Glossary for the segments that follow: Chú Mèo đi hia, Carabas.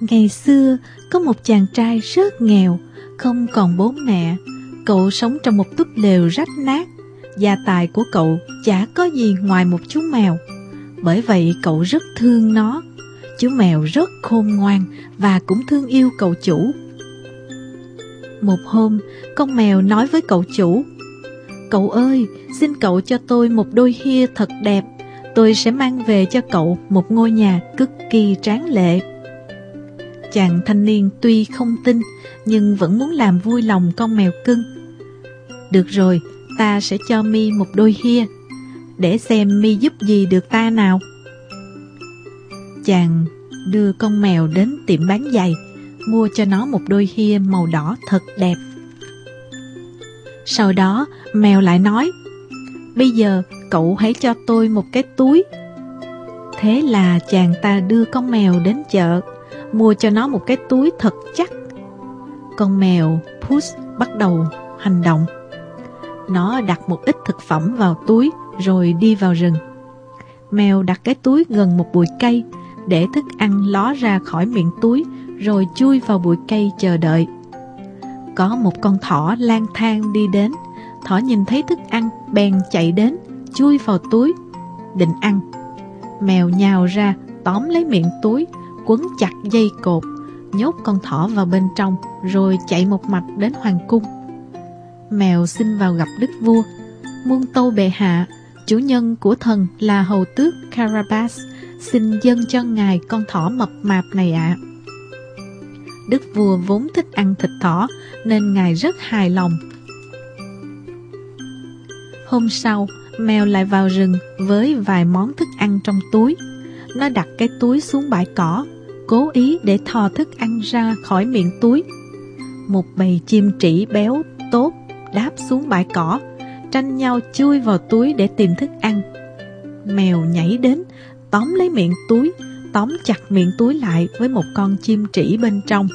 Ngày xưa, có một chàng trai rất nghèo, không còn bố mẹ. Cậu sống trong một túp lều rách nát. Gia tài của cậu chả có gì ngoài một chú mèo. Bởi vậy cậu rất thương nó. Chú mèo rất khôn ngoan và cũng thương yêu cậu chủ. Một hôm, con mèo nói với cậu chủ: "Cậu ơi, xin cậu cho tôi một đôi hia thật đẹp. Tôi sẽ mang về cho cậu một ngôi nhà cực kỳ tráng lệ." Chàng thanh niên tuy không tin nhưng vẫn muốn làm vui lòng con mèo cưng. "Được rồi, ta sẽ cho mi một đôi hia. Để xem mi giúp gì được ta nào." Chàng đưa con mèo đến tiệm bán giày, mua cho nó một đôi hia màu đỏ thật đẹp. Sau đó mèo lại nói: "Bây giờ cậu hãy cho tôi một cái túi." Thế là chàng ta đưa con mèo đến chợ, mua cho nó một cái túi thật chắc. Con mèo Puss bắt đầu hành động. Nó đặt một ít thực phẩm vào túi rồi đi vào rừng. Mèo đặt cái túi gần một bụi cây, để thức ăn ló ra khỏi miệng túi rồi chui vào bụi cây chờ đợi. Có một con thỏ lang thang đi đến. Thỏ nhìn thấy thức ăn bèn chạy đến, chui vào túi định ăn. Mèo nhào ra tóm lấy miệng túi, quấn chặt dây cột, nhốt con thỏ vào bên trong rồi chạy một mạch đến hoàng cung. Mèo xin vào gặp đức vua: "Muôn tâu bệ hạ, chủ nhân của thần là hầu tước Carabas, xin dâng cho ngài con thỏ mập mạp này ạ." Đức vua vốn thích ăn thịt thỏ nên ngài rất hài lòng. Hôm sau, mèo lại vào rừng với vài món thức ăn trong túi. Nó đặt cái túi xuống bãi cỏ, cố ý để thò thức ăn ra khỏi miệng túi. Một bầy chim trĩ béo tốt đáp xuống bãi cỏ, tranh nhau chui vào túi để tìm thức ăn. Mèo nhảy đến, tóm lấy miệng túi, tóm chặt miệng túi lại với một con chim trĩ bên trong.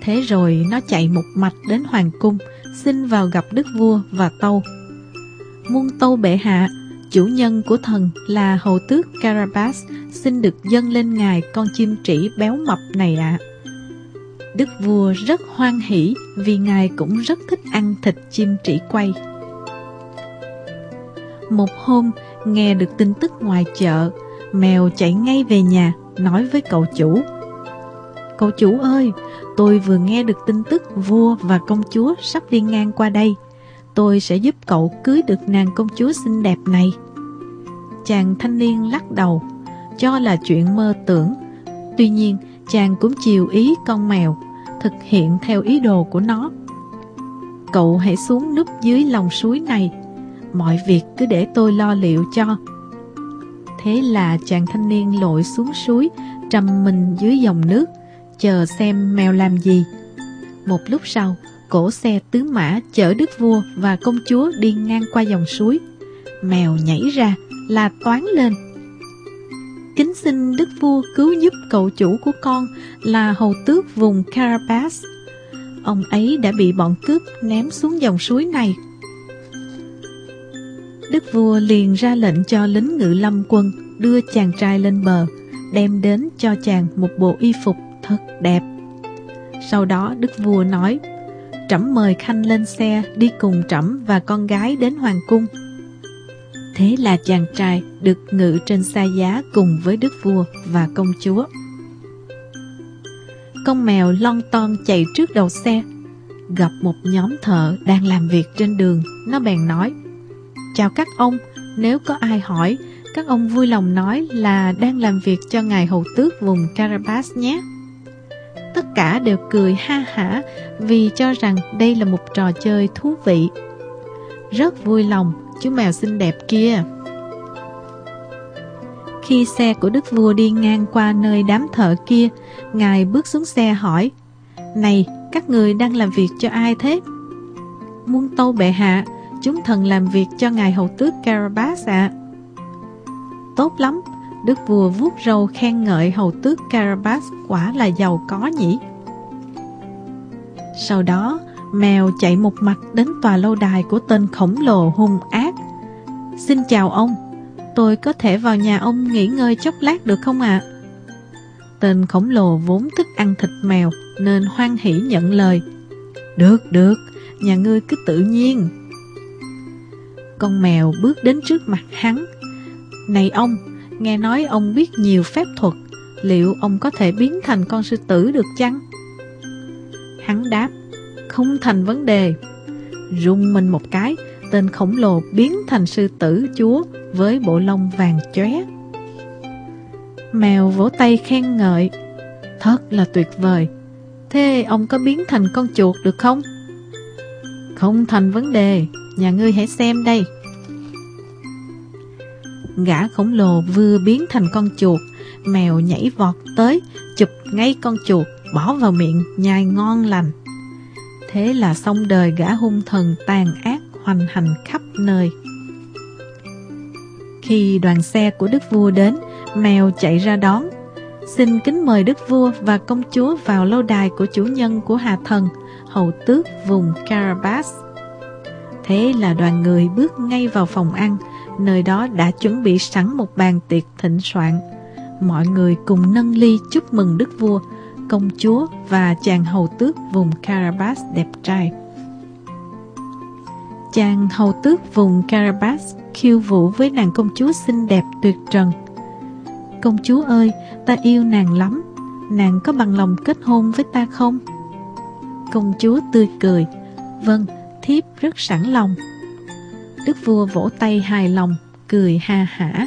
Thế rồi nó chạy một mạch đến hoàng cung, xin vào gặp đức vua và tâu: "Muôn tâu bệ hạ, chủ nhân của thần là hầu tước Carabas, xin được dâng lên ngài con chim trĩ béo mập này ạ." Đức vua rất hoan hỉ vì ngài cũng rất thích ăn thịt chim trĩ quay. Một hôm, nghe được tin tức ngoài chợ, mèo chạy ngay về nhà nói với cậu chủ: "Cậu chủ ơi, tôi vừa nghe được tin tức vua và công chúa sắp đi ngang qua đây. Tôi sẽ giúp cậu cưới được nàng công chúa xinh đẹp này." Chàng thanh niên lắc đầu, cho là chuyện mơ tưởng. Tuy nhiên, chàng cũng chiều ý con mèo, thực hiện theo ý đồ của nó. "Cậu hãy xuống núp dưới lòng suối này, mọi việc cứ để tôi lo liệu cho." Thế là chàng thanh niên lội xuống suối, trầm mình dưới dòng nước, chờ xem mèo làm gì. Một lúc sau, cỗ xe tứ mã chở đức vua và công chúa đi ngang qua dòng suối. Mèo nhảy ra la toáng lên: "Kính xin đức vua cứu giúp cậu chủ của con là hầu tước vùng Carabas. Ông ấy đã bị bọn cướp ném xuống dòng suối này." Đức vua liền ra lệnh cho lính ngự lâm quân đưa chàng trai lên bờ, đem đến cho chàng một bộ y phục thật đẹp. Sau đó đức vua nói: "Trẫm mời khanh lên xe đi cùng trẫm và con gái đến hoàng cung." Thế là chàng trai được ngự trên xa giá cùng với đức vua và công chúa. Con mèo lon ton chạy trước đầu xe, gặp một nhóm thợ đang làm việc trên đường. Nó bèn nói: "Chào các ông, nếu có ai hỏi, các ông vui lòng nói là đang làm việc cho ngài hầu tước vùng Carabas nhé." Tất cả đều cười ha hả vì cho rằng đây là một trò chơi thú vị. Rất vui lòng chú mèo xinh đẹp kia. Khi xe của đức vua đi ngang qua nơi đám thợ kia, ngài bước xuống xe hỏi: "Này, các người đang làm việc cho ai thế?" "Muôn tâu bệ hạ, chúng thần làm việc cho ngài hầu tước Carabas ạ." "Tốt lắm!" Đức vua vuốt râu khen ngợi hầu tước Carabas, quả là giàu có nhỉ. Sau đó, mèo chạy một mạch đến tòa lâu đài của tên khổng lồ hung ác. "Xin chào ông, tôi có thể vào nhà ông nghỉ ngơi chốc lát được không ạ?" Tên khổng lồ vốn thích ăn thịt mèo nên hoan hỉ nhận lời. Được, được, nhà ngươi cứ tự nhiên. Con mèo bước đến trước mặt hắn. Này ông, nghe nói ông biết nhiều phép thuật, liệu ông có thể biến thành con sư tử được chăng? Hắn đáp, không thành vấn đề. Rung mình một cái, tên khổng lồ biến thành sư tử chúa với bộ lông vàng chóe. Mèo vỗ tay khen ngợi, thật là tuyệt vời. Thế ông có biến thành con chuột được không? Không thành vấn đề, nhà ngươi hãy xem đây. Gã khổng lồ vừa biến thành con chuột, mèo nhảy vọt tới, chụp ngay con chuột, bỏ vào miệng, nhai ngon lành. Thế là xong đời gã hung thần tàn ác hoành hành khắp nơi. Khi đoàn xe của đức vua đến, mèo chạy ra đón. Xin kính mời đức vua và công chúa vào lâu đài của chủ nhân của Hà Thần, hầu tước vùng Carabas. Thế là đoàn người bước ngay vào phòng ăn, nơi đó đã chuẩn bị sẵn một bàn tiệc thịnh soạn. Mọi người cùng nâng ly chúc mừng đức vua, công chúa và chàng hầu tước vùng Carabas đẹp trai. Chàng hầu tước vùng Carabas khiêu vũ với nàng công chúa xinh đẹp tuyệt trần. Công chúa ơi, ta yêu nàng lắm, nàng có bằng lòng kết hôn với ta không? Công chúa tươi cười, vâng, thiếp rất sẵn lòng. Đức vua vỗ tay hài lòng, cười ha hả.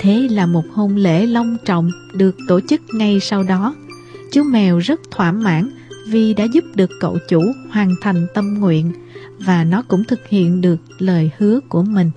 Thế là một hôn lễ long trọng được tổ chức ngay sau đó. Chú mèo rất thỏa mãn vì đã giúp được cậu chủ hoàn thành tâm nguyện, và nó cũng thực hiện được lời hứa của mình.